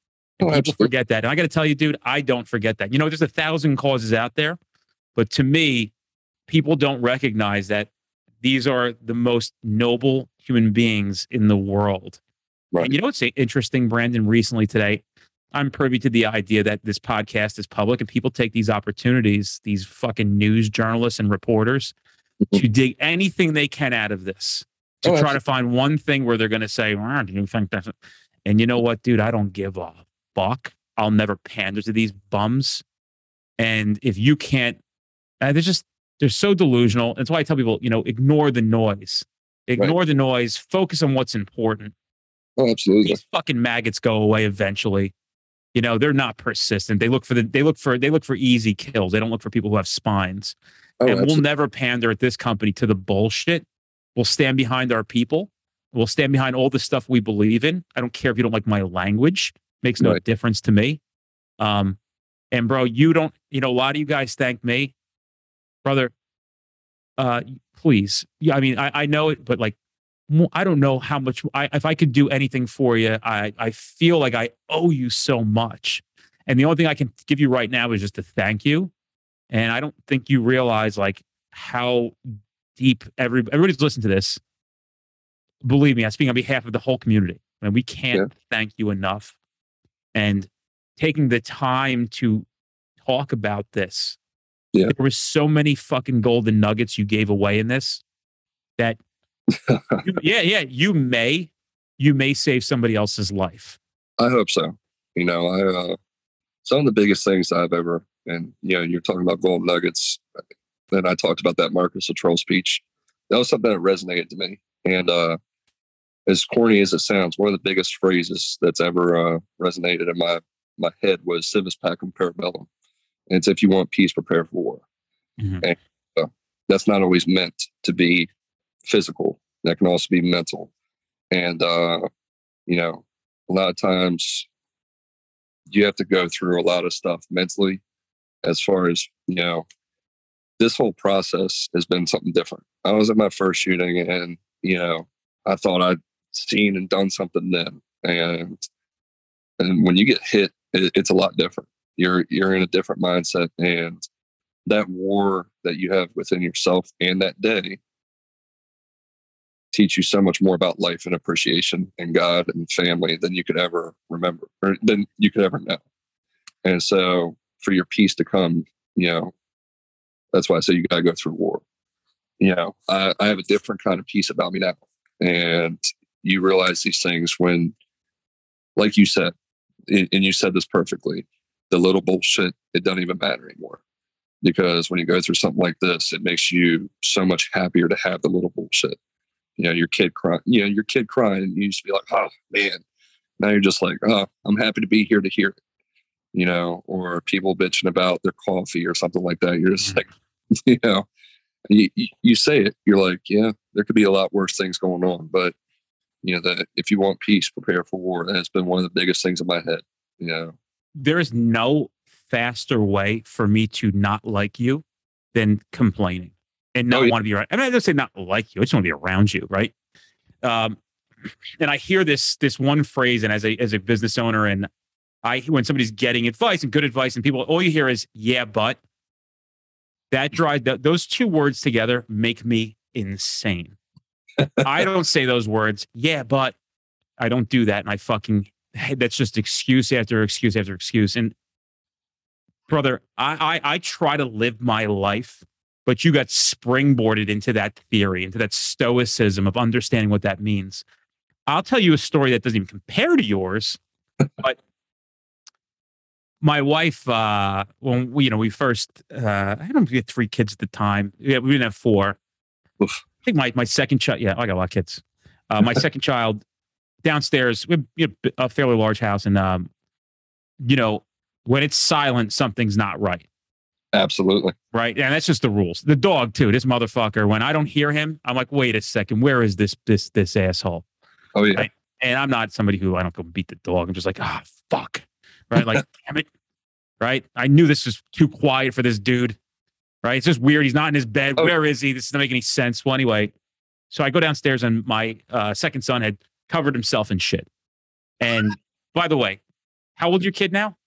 Oh, people absolutely. Forget that. And I got to tell you, dude, I don't forget that. You know, there's a thousand causes out there, but to me, people don't recognize that these are the most noble human beings in the world. Right. And you know what's interesting, Brandon, recently today, I'm privy to the idea that this podcast is public and people take these opportunities, these fucking news journalists and reporters, to dig anything they can out of this, to oh, try to find one thing where they're going to say, well, do you think that's... And you know what, dude, I don't give a fuck. I'll never pander to these bums. And if you can't, uh, they're just, they're so delusional. That's why I tell people, you know, ignore the noise, ignore right. the noise, focus on what's important. Oh, absolutely. These fucking maggots go away eventually. You know, they're not persistent. They look for the, they look for, they look for easy kills. They don't look for people who have spines. Oh, and absolutely. We'll never pander at this company to the bullshit. We'll stand behind our people. We'll stand behind all the stuff we believe in. I don't care if you don't like my language. Makes no right. difference to me. Um, and bro, you don't, you know, a lot of you guys thank me, brother. Uh, please. Yeah. I mean, I, I know it, but like, I don't know how much I, if I could do anything for you, I, I feel like I owe you so much. And the only thing I can give you right now is just to thank you. And I don't think you realize like how deep every, everybody's listening to this. Believe me, I speak on behalf of the whole community, and we can't yeah. thank you enough. And taking the time to talk about this, yeah. there were so many fucking golden nuggets you gave away in this that you, yeah, yeah, you may, you may save somebody else's life. I hope so. You know, I, uh, some of the biggest things I've ever, and, you know, you're talking about gold nuggets. Then I talked about that Marcus Trull speech. That was something that resonated to me. And uh, as corny as it sounds, one of the biggest phrases that's ever uh, resonated in my, my head was civis pacem para bellum. And it's, if you want peace, prepare for war. Mm-hmm. And uh, that's not always meant to be physical. That can also be mental. And, uh, you know, a lot of times you have to go through a lot of stuff mentally as far as, you know, this whole process has been something different. I was at my first shooting and, you know, I thought I'd seen and done something then. And, and when you get hit, it, it's a lot different. You're, you're in a different mindset, and that war that you have within yourself and that day teach you so much more about life and appreciation and God and family than you could ever remember or than you could ever know. And so for your peace to come, you know, that's why I say you got to go through war. You know, I, I have a different kind of peace about me now. And you realize these things when, like you said, and you said this perfectly, the little bullshit, it doesn't even matter anymore. Because when you go through something like this, it makes you so much happier to have the little bullshit. You know, your kid crying, you know, your kid crying, and you used to be like, oh, man. Now you're just like, oh, I'm happy to be here to hear it. You know, or people bitching about their coffee or something like that. You're just like, you know, you, you say it, you're like, yeah, there could be a lot worse things going on. But, you know, that if you want peace, prepare for war. That's been one of the biggest things in my head. You know, there is no faster way for me to not like you than complaining and not oh, yeah. want to be around. I mean, I don't say not like you. I just want to be around you. Right. Um, and I hear this, this one phrase, and as a, as a business owner, and I, when somebody's getting advice and good advice, and people, all you hear is, yeah, but that drive, th- those two words together make me insane. I don't say those words. Yeah, but I don't do that. And I fucking, that's just excuse after excuse after excuse. And brother, I, I, I try to live my life, but you got springboarded into that theory, into that stoicism of understanding what that means. I'll tell you a story that doesn't even compare to yours, but my wife, uh, when we, you know, we first, uh, I don't we had three kids at the time. Yeah, we didn't have four. Oof. I think my, my second child, yeah, I got a lot of kids. Uh, my second child downstairs, we had a fairly large house. And, um, you know, when it's silent, something's not right. Absolutely. Right. And that's just the rules. The dog too, this motherfucker, when I don't hear him, I'm like, wait a second, where is this, this, this asshole? Oh yeah. Right? And I'm not somebody who, I don't go beat the dog. I'm just like, ah, oh, fuck. Right? Like, damn it. Right? I knew this was too quiet for this dude. Right? It's just weird. He's not in his bed. Oh. Where is he? This doesn't make any sense. Well, anyway, so I go downstairs and my uh, second son had covered himself in shit. And by the way, how old is your kid now?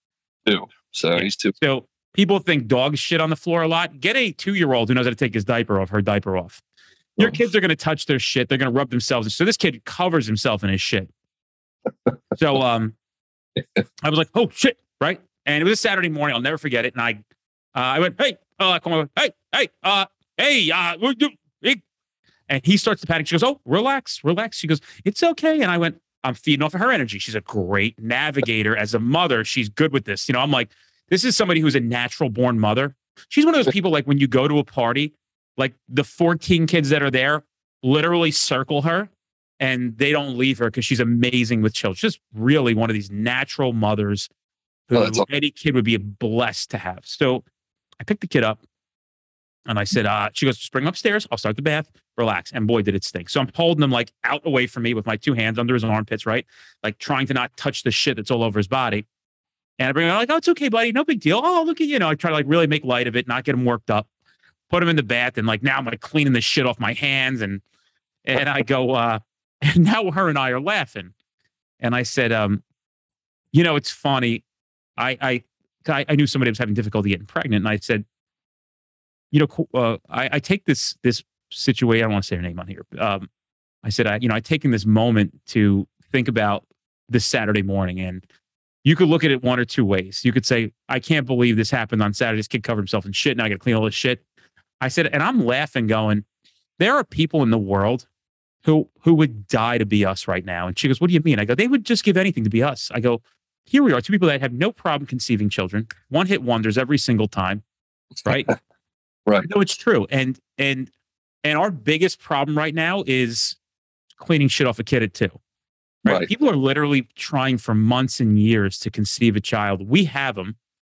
Two. So he's two. So people think dogs shit on the floor a lot. Get a two-year-old who knows how to take his diaper off, her diaper off. Your oh. kids are going to touch their shit. They're going to rub themselves. So this kid covers himself in his shit. So, um, I was like, oh shit, right? And it was a Saturday morning. I'll never forget it. And I, uh, I went, hey, uh, come on, hey, hey, uh, hey, uh, hey, and he starts to panic. She goes, oh, relax, relax. She goes, it's okay. And I went, I'm feeding off of her energy. She's a great navigator as a mother. She's good with this. You know, I'm like, this is somebody who's a natural born mother. She's one of those people, like when you go to a party, like the fourteen kids that are there literally circle her. And they don't leave her because she's amazing with children. She's really one of these natural mothers who oh, any kid would be blessed to have. So I picked the kid up and I said, uh, she goes, just bring him upstairs. I'll start the bath, relax. And boy, did it stink. So I'm holding him like out away from me with my two hands under his armpits, right? Like trying to not touch the shit that's all over his body. And I bring him out like, oh, it's okay, buddy. No big deal. Oh, look at, you know, I try to like really make light of it, not get him worked up, put him in the bath. And like, now I'm like cleaning the shit off my hands. And, and I go, uh, and now her and I are laughing. And I said, um, you know, it's funny. I, I, I knew somebody was having difficulty getting pregnant. And I said, you know, uh, I, I take this, this situation. I don't want to say her name on here. Um, I said, I, you know, I taken this moment to think about this Saturday morning, and you could look at it one or two ways. You could say, I can't believe this happened on Saturday. This kid covered himself in shit. Now I got to clean all this shit. I said, and I'm laughing going, there are people in the world who who would die to be us right now. And she goes, what do you mean? I go, they would just give anything to be us. I go, here we are, two people that have no problem conceiving children. One hit wonders every single time, right? Right. No, it's true. And and and our biggest problem right now is cleaning shit off a kid at two. Right? Right. People are literally trying for months and years to conceive a child. We have them.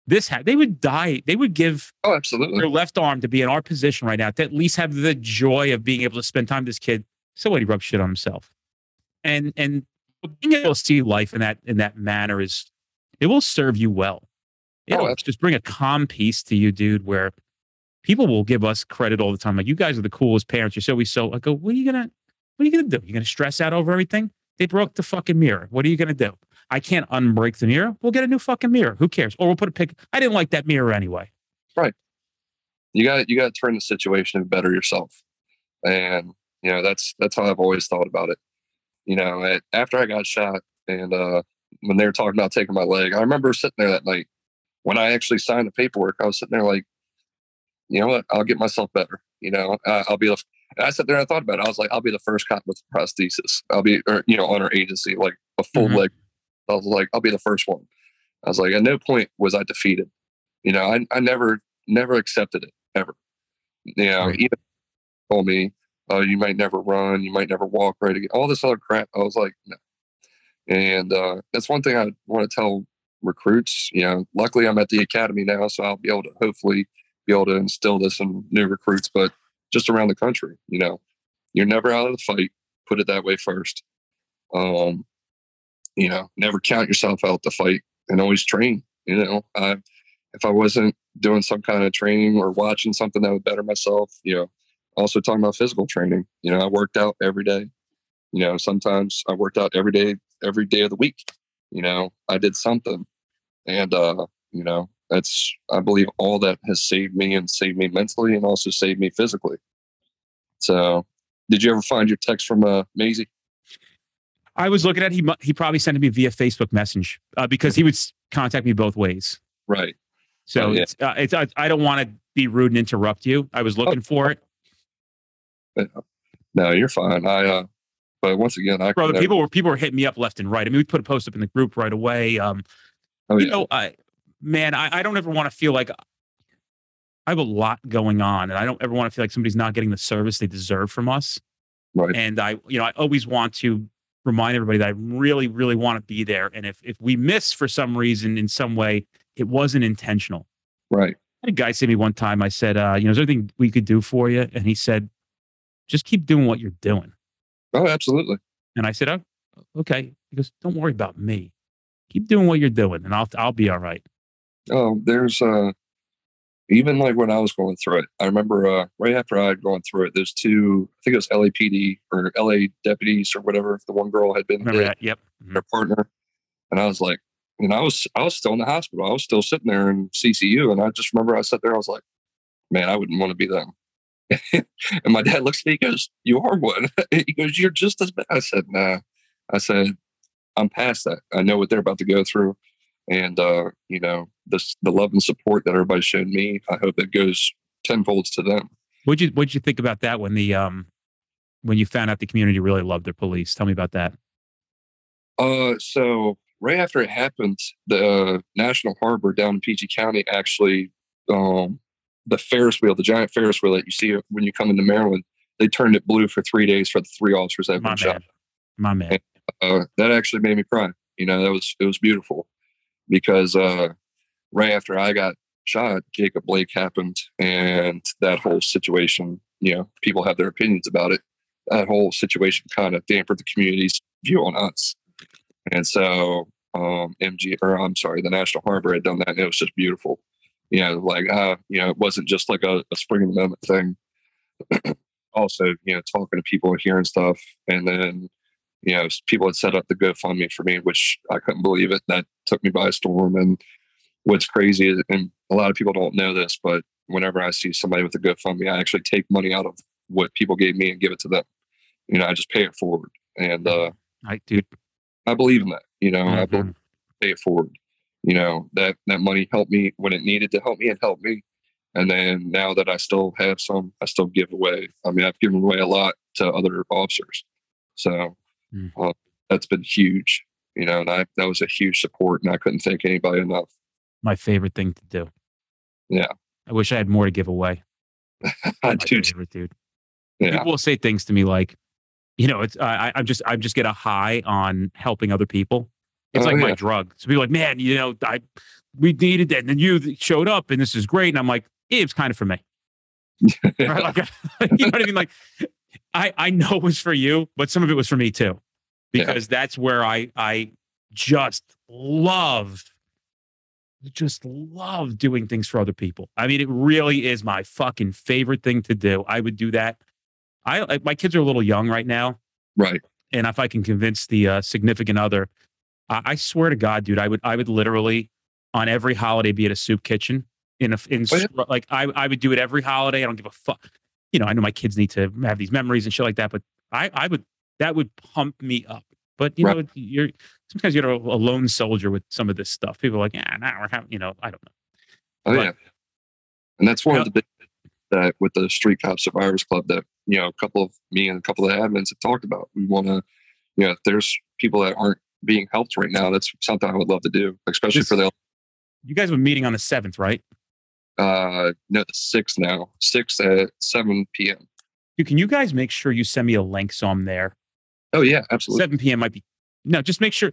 This ha- they would die. They would give oh, absolutely. their left arm to be in our position right now, to at least have the joy of being able to spend time with this kid. Somebody rubs shit on himself. And and being able to see life in that in that manner is, it will serve you well. It'll oh, just bring a calm peace to you, dude, where people will give us credit all the time. Like, you guys are the coolest parents. You're so we so I go, what are you gonna what are you gonna do? You're gonna stress out over everything? They broke the fucking mirror. What are you gonna do? I can't unbreak the mirror. We'll get a new fucking mirror. Who cares? Or we'll put a pic. I didn't like that mirror anyway. Right. You got you got to turn the situation and better yourself. And you know, that's that's how I've always thought about it. You know, at, after I got shot, and uh, when they were talking about taking my leg, I remember sitting there that night when I actually signed the paperwork. I was sitting there like, you know what? I'll get myself better. You know, uh, I'll be. The f- I sat there and I thought about it. I was like, I'll be the first cop with a prosthesis. I'll be, or, you know, on our agency, like a full mm-hmm. leg. I was like, I'll be the first one. I was like, at no point was I defeated. You know, I, I never, never accepted it, ever. You know, right. Even told me, oh, you might never run, you might never walk right again, all this other crap. I was like, no. And uh, that's one thing I want to tell recruits. You know, luckily I'm at the academy now, so I'll be able to hopefully be able to instill this in new recruits, but just around the country, you know, you're never out of the fight. Put it that way first. Um, You know, never count yourself out to fight, and always train. You know, I, if I wasn't doing some kind of training or watching something that would better myself, you know, also talking about physical training, you know, I worked out every day. You know, sometimes I worked out every day, every day of the week. You know, I did something. And, uh, you know, that's, I believe all that has saved me and saved me mentally and also saved me physically. So did you ever find your text from uh, Maisie? I was looking at he. He probably sent it me via Facebook Messenger uh, because he would contact me both ways. Right. So oh, yeah. it's, uh, it's. I, I don't want to be rude and interrupt you. I was looking oh, for it. No, you're fine. I. Uh, but once again, I. Brother, people were people were hitting me up left and right. I mean, we put a post up in the group right away. Um, oh, you yeah. know, I, man, I, I don't ever want to feel like I have a lot going on, and I don't ever want to feel like somebody's not getting the service they deserve from us. Right. And I, you know, I always want to remind everybody that I really, really want to be there. And if if we miss for some reason, in some way, it wasn't intentional. Right. I had a guy say to me one time, I said, uh, you know, is there anything we could do for you? And he said, just keep doing what you're doing. Oh, absolutely. And I said, oh, okay. He goes, don't worry about me. Keep doing what you're doing and I'll I'll be all right. Oh, there's, uh, even like when I was going through it, I remember uh, right after I had gone through it, there's two, I think it was L A P D or L A deputies or whatever. The one girl had been dead, yep. Her partner. And I was like, and I was, I was still in the hospital. I was still sitting there in C C U. And I just remember I sat there, I was like, man, I wouldn't want to be them. And my dad looks at me, he goes, you are one. He goes, you're just as bad. I said, nah. I said, I'm past that. I know what they're about to go through. And, uh, you know, this, the love and support that everybody showed me, I hope it goes tenfold to them. What'd you, what'd you think about that when the, um, when you found out the community really loved their police? Tell me about that. Uh, so right after it happened, the uh, National Harbor down in P G County, actually, um, the Ferris wheel, the giant Ferris wheel that you see when you come into Maryland, they turned it blue for three days for the three officers that had been shot. My man. And, uh, that actually made me cry. You know, that was, it was beautiful. Because uh, right after I got shot, Jacob Blake happened, and that whole situation, you know, people have their opinions about it. That whole situation kind of dampened the community's view on us. And so um, M G, or I'm sorry, the National Harbor had done that, and it was just beautiful. You know, like, uh, you know, it wasn't just like a, a spring in the moment thing. Also, you know, talking to people here and stuff. And then, you know, people had set up the GoFundMe for me, which I couldn't believe it. That took me by storm. And what's crazy is, and a lot of people don't know this, but whenever I see somebody with a GoFundMe, I actually take money out of what people gave me and give it to them. You know, I just pay it forward. And uh, I do. I believe in that. You know, mm-hmm. I believe, pay it forward. You know, that that money helped me when it needed to help me. It helped me. And then now that I still have some, I still give away. I mean, I've given away a lot to other officers. So. Mm. Uh, that's been huge, you know, and I, that was a huge support, and I couldn't thank anybody enough. My favorite thing to do. Yeah. I wish I had more to give away. I do. Favorite, dude. Yeah. People will say things to me like, you know, it's, uh, I, I'm just, I just get a high on helping other people. It's oh, like yeah. my drug. So people are like, man, you know, I, we needed that. And then you showed up and this is great. And I'm like, it was kind of for me. Right? Like, you know what I mean? Like I, I know it was for you, but some of it was for me too, because yeah. that's where I, I just love, just love doing things for other people. I mean, it really is my fucking favorite thing to do. I would do that. I, my kids are a little young right now. Right. And if I can convince the uh, significant other, I, I swear to God, dude, I would, I would literally on every holiday be at a soup kitchen in a, in oh, yeah. like, I, I would do it every holiday. I don't give a fuck. You know, I know my kids need to have these memories and shit like that, but I, I would, that would pump me up. But you right. know, you're sometimes you're a lone soldier with some of this stuff. People are like, yeah, nah, we're having, you know, I don't know. Oh but, yeah. And that's one you know, of the big that with the Street Cop Survivors Club that, you know, a couple of me and a couple of the admins have talked about. We want to, you know, if there's people that aren't being helped right now, that's something I would love to do, especially this, for the. You guys were meeting on the seventh, right? Uh, no, the sixth now. Sixth at seven p.m. Dude, can you guys make sure you send me a link so I'm there? Oh, yeah, absolutely. seven p.m. might be. No, just make sure.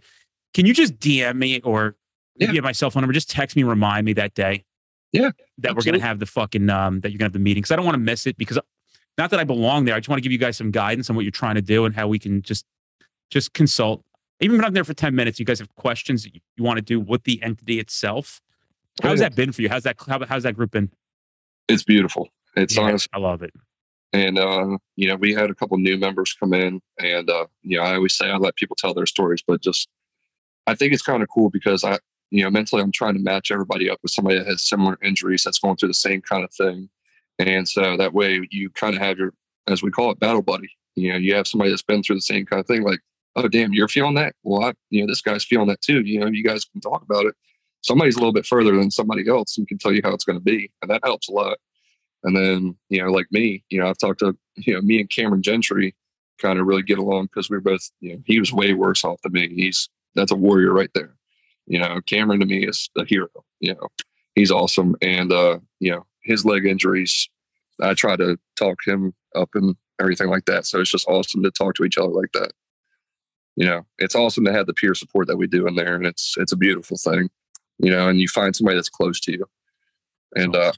Can you just D M me or yeah. get my cell phone number? Just text me, remind me that day. Yeah, that absolutely. We're going to have the fucking, um, that you're going to have the meeting. Because I don't want to miss it, because not that I belong there. I just want to give you guys some guidance on what you're trying to do and how we can just, just consult. Even when I'm there for ten minutes, you guys have questions that you, you want to do with the entity itself. How's that been for you? How's that, how, how's that group been? It's beautiful. It's yeah, honest. I love it. And, uh, you know, we had a couple new members come in and, uh, you know, I always say I let people tell their stories, but just, I think it's kind of cool because I, you know, mentally, I'm trying to match everybody up with somebody that has similar injuries that's going through the same kind of thing. And so that way you kind of have your, as we call it, battle buddy. You know, you have somebody that's been through the same kind of thing. Like, oh, damn, you're feeling that? Well, I, you know, this guy's feeling that too. You know, you guys can talk about it. Somebody's a little bit further than somebody else and can tell you how it's going to be. And that helps a lot. And then, you know, like me, you know, I've talked to, you know, me and Cameron Gentry kind of really get along because we're both, you know, he was way worse off than me. He's, that's a warrior right there. You know, Cameron to me is a hero. You know, he's awesome. And, uh, you know, his leg injuries, I try to talk him up and everything like that. So it's just awesome to talk to each other like that. You know, it's awesome to have the peer support that we do in there. And it's, it's a beautiful thing, you know, and you find somebody that's close to you. And, uh,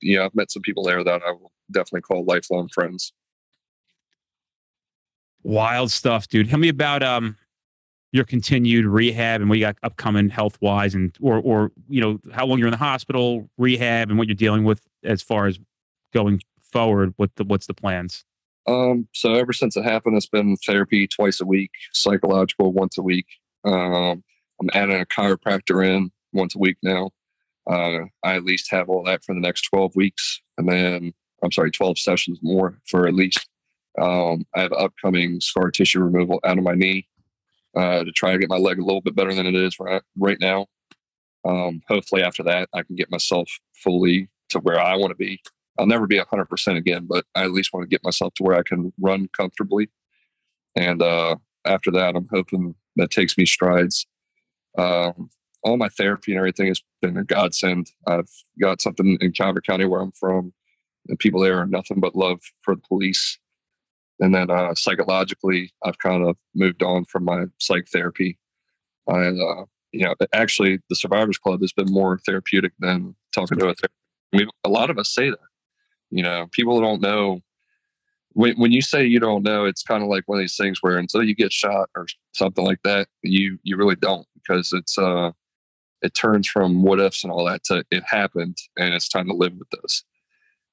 you know, I've met some people there that I will definitely call lifelong friends. Wild stuff, dude. Tell me about, um, your continued rehab and what you got upcoming health wise and, or, or, you know, how long you're in the hospital, rehab, and what you're dealing with as far as going forward. What the, what's the plans? Um, so ever since it happened, it's been therapy twice a week, psychological once a week. Um, I'm adding a chiropractor in once a week now. Uh, I at least have all that for the next twelve weeks. And then I'm sorry, twelve sessions more for at least, um, I have upcoming scar tissue removal out of my knee. Uh, to try to get my leg a little bit better than it is right, right now. Um, hopefully after that, I can get myself fully to where I want to be. I'll never be one hundred percent again, but I at least want to get myself to where I can run comfortably. And uh, after that, I'm hoping that takes me strides. Um, all my therapy and everything has been a godsend. I've got something in Calvert County where I'm from, and people there are nothing but love for the police. And then uh, psychologically, I've kind of moved on from my psych therapy. I, uh, you know, actually, the Survivors Club has been more therapeutic than talking to a therapist. I mean, a lot of us say that. You know, people don't know. When, when you say you don't know, it's kind of like one of these things where until you get shot or something like that, you you really don't, because it's uh, it turns from what ifs and all that to it happened and it's time to live with this.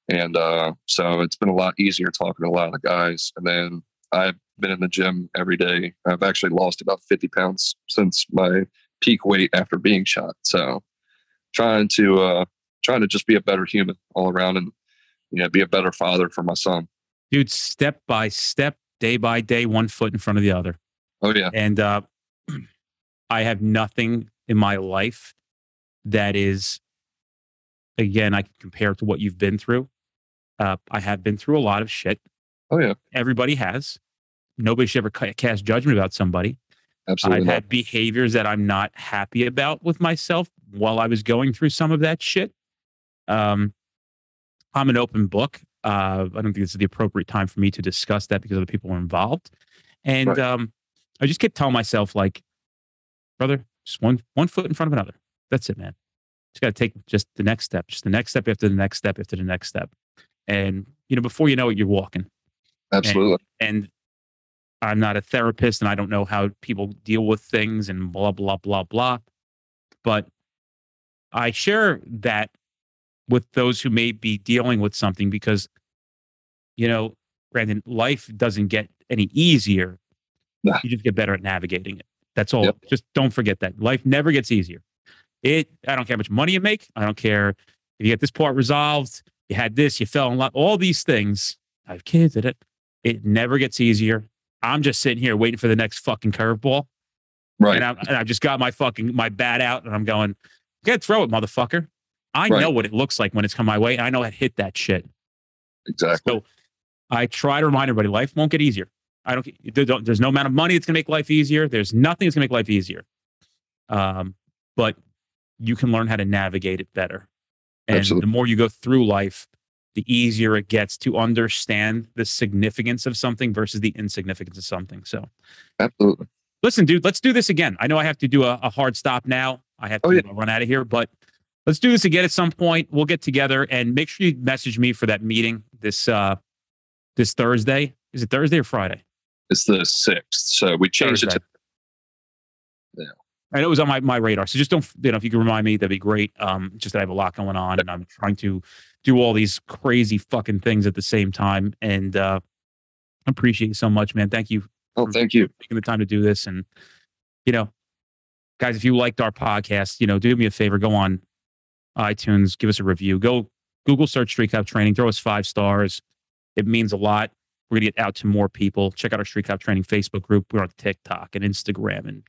And uh, so it's been a lot easier talking to a lot of the guys. And then I've been in the gym every day. I've actually lost about fifty pounds since my peak weight after being shot. So trying to uh, trying to just be a better human all around and, you know, be a better father for my son. Dude, step by step, day by day, one foot in front of the other. Oh, yeah. And uh, I have nothing in my life that is, again, I can compare it to what you've been through. Uh, I have been through a lot of shit. Oh, yeah. Everybody has. Nobody should ever cast judgment about somebody. Absolutely. I've had behaviors that I'm not happy about with myself while I was going through some of that shit. Um, I'm an open book. Uh, I don't think this is the appropriate time for me to discuss that because other people were involved. And right. um, I just kept telling myself, like, brother, just one one foot in front of another. That's it, man. Just got to take just the next step, just the next step after the next step after the next step. And, you know, before you know it, you're walking. Absolutely. And, and I'm not a therapist and I don't know how people deal with things and blah, blah, blah, blah. But I share that with those who may be dealing with something because, you know, Brandon, life doesn't get any easier. Nah. You just get better at navigating it. That's all. Yep. Just don't forget that. Life never gets easier. It. I don't care how much money you make. I don't care if you get this part resolved. You had this, you fell in love, all these things. I have kids at it. It never gets easier. I'm just sitting here waiting for the next fucking curveball. Right. And, I'm, and I've just got my fucking, my bat out and I'm going, okay, throw it, motherfucker. I right. know what it looks like when it's come my way. And I know how to hit that shit. Exactly. So I try to remind everybody, life won't get easier. I don't, there don't there's no amount of money that's going to make life easier. There's nothing that's gonna make life easier. Um, but you can learn how to navigate it better. And Absolutely. The more you go through life, the easier it gets to understand the significance of something versus the insignificance of something. So, absolutely. Listen, dude, let's do this again. I know I have to do a, a hard stop now. I have to oh, yeah. run out of here, but let's do this again at some point. We'll get together and make sure you message me for that meeting this uh, this Thursday. Is it Thursday or Friday? It's the sixth. So we changed Thursday. It to... Yeah. And it was on my, my radar. So just don't, you know, if you can remind me, that'd be great. Um, just that I have a lot going on and I'm trying to do all these crazy fucking things at the same time. And uh, I appreciate you so much, man. Thank you. Oh, thank you. Taking the time to do this. And, you know, guys, if you liked our podcast, you know, do me a favor, go on iTunes, give us a review, go Google search Street Cop Training, throw us five stars. It means a lot. We're going to get out to more people. Check out our Street Cop Training Facebook group. We're on TikTok and Instagram and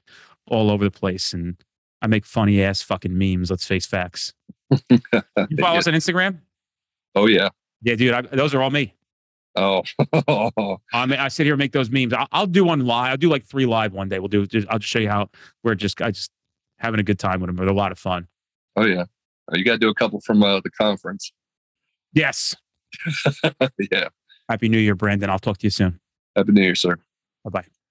all over the place. And I make funny ass fucking memes. Let's face facts. You follow yeah. us on Instagram? Oh, yeah. Yeah, dude. I, those are all me. Oh. I mean, I sit here and make those memes. I'll, I'll do one live. I'll do like three live one day. We'll do just, I'll just show you how we're just, I just having a good time with them. They're a lot of fun. Oh, yeah. You got to do a couple from uh, the conference. Yes. Yeah. Happy New Year, Brandon. I'll talk to you soon. Happy New Year, sir. Bye-bye.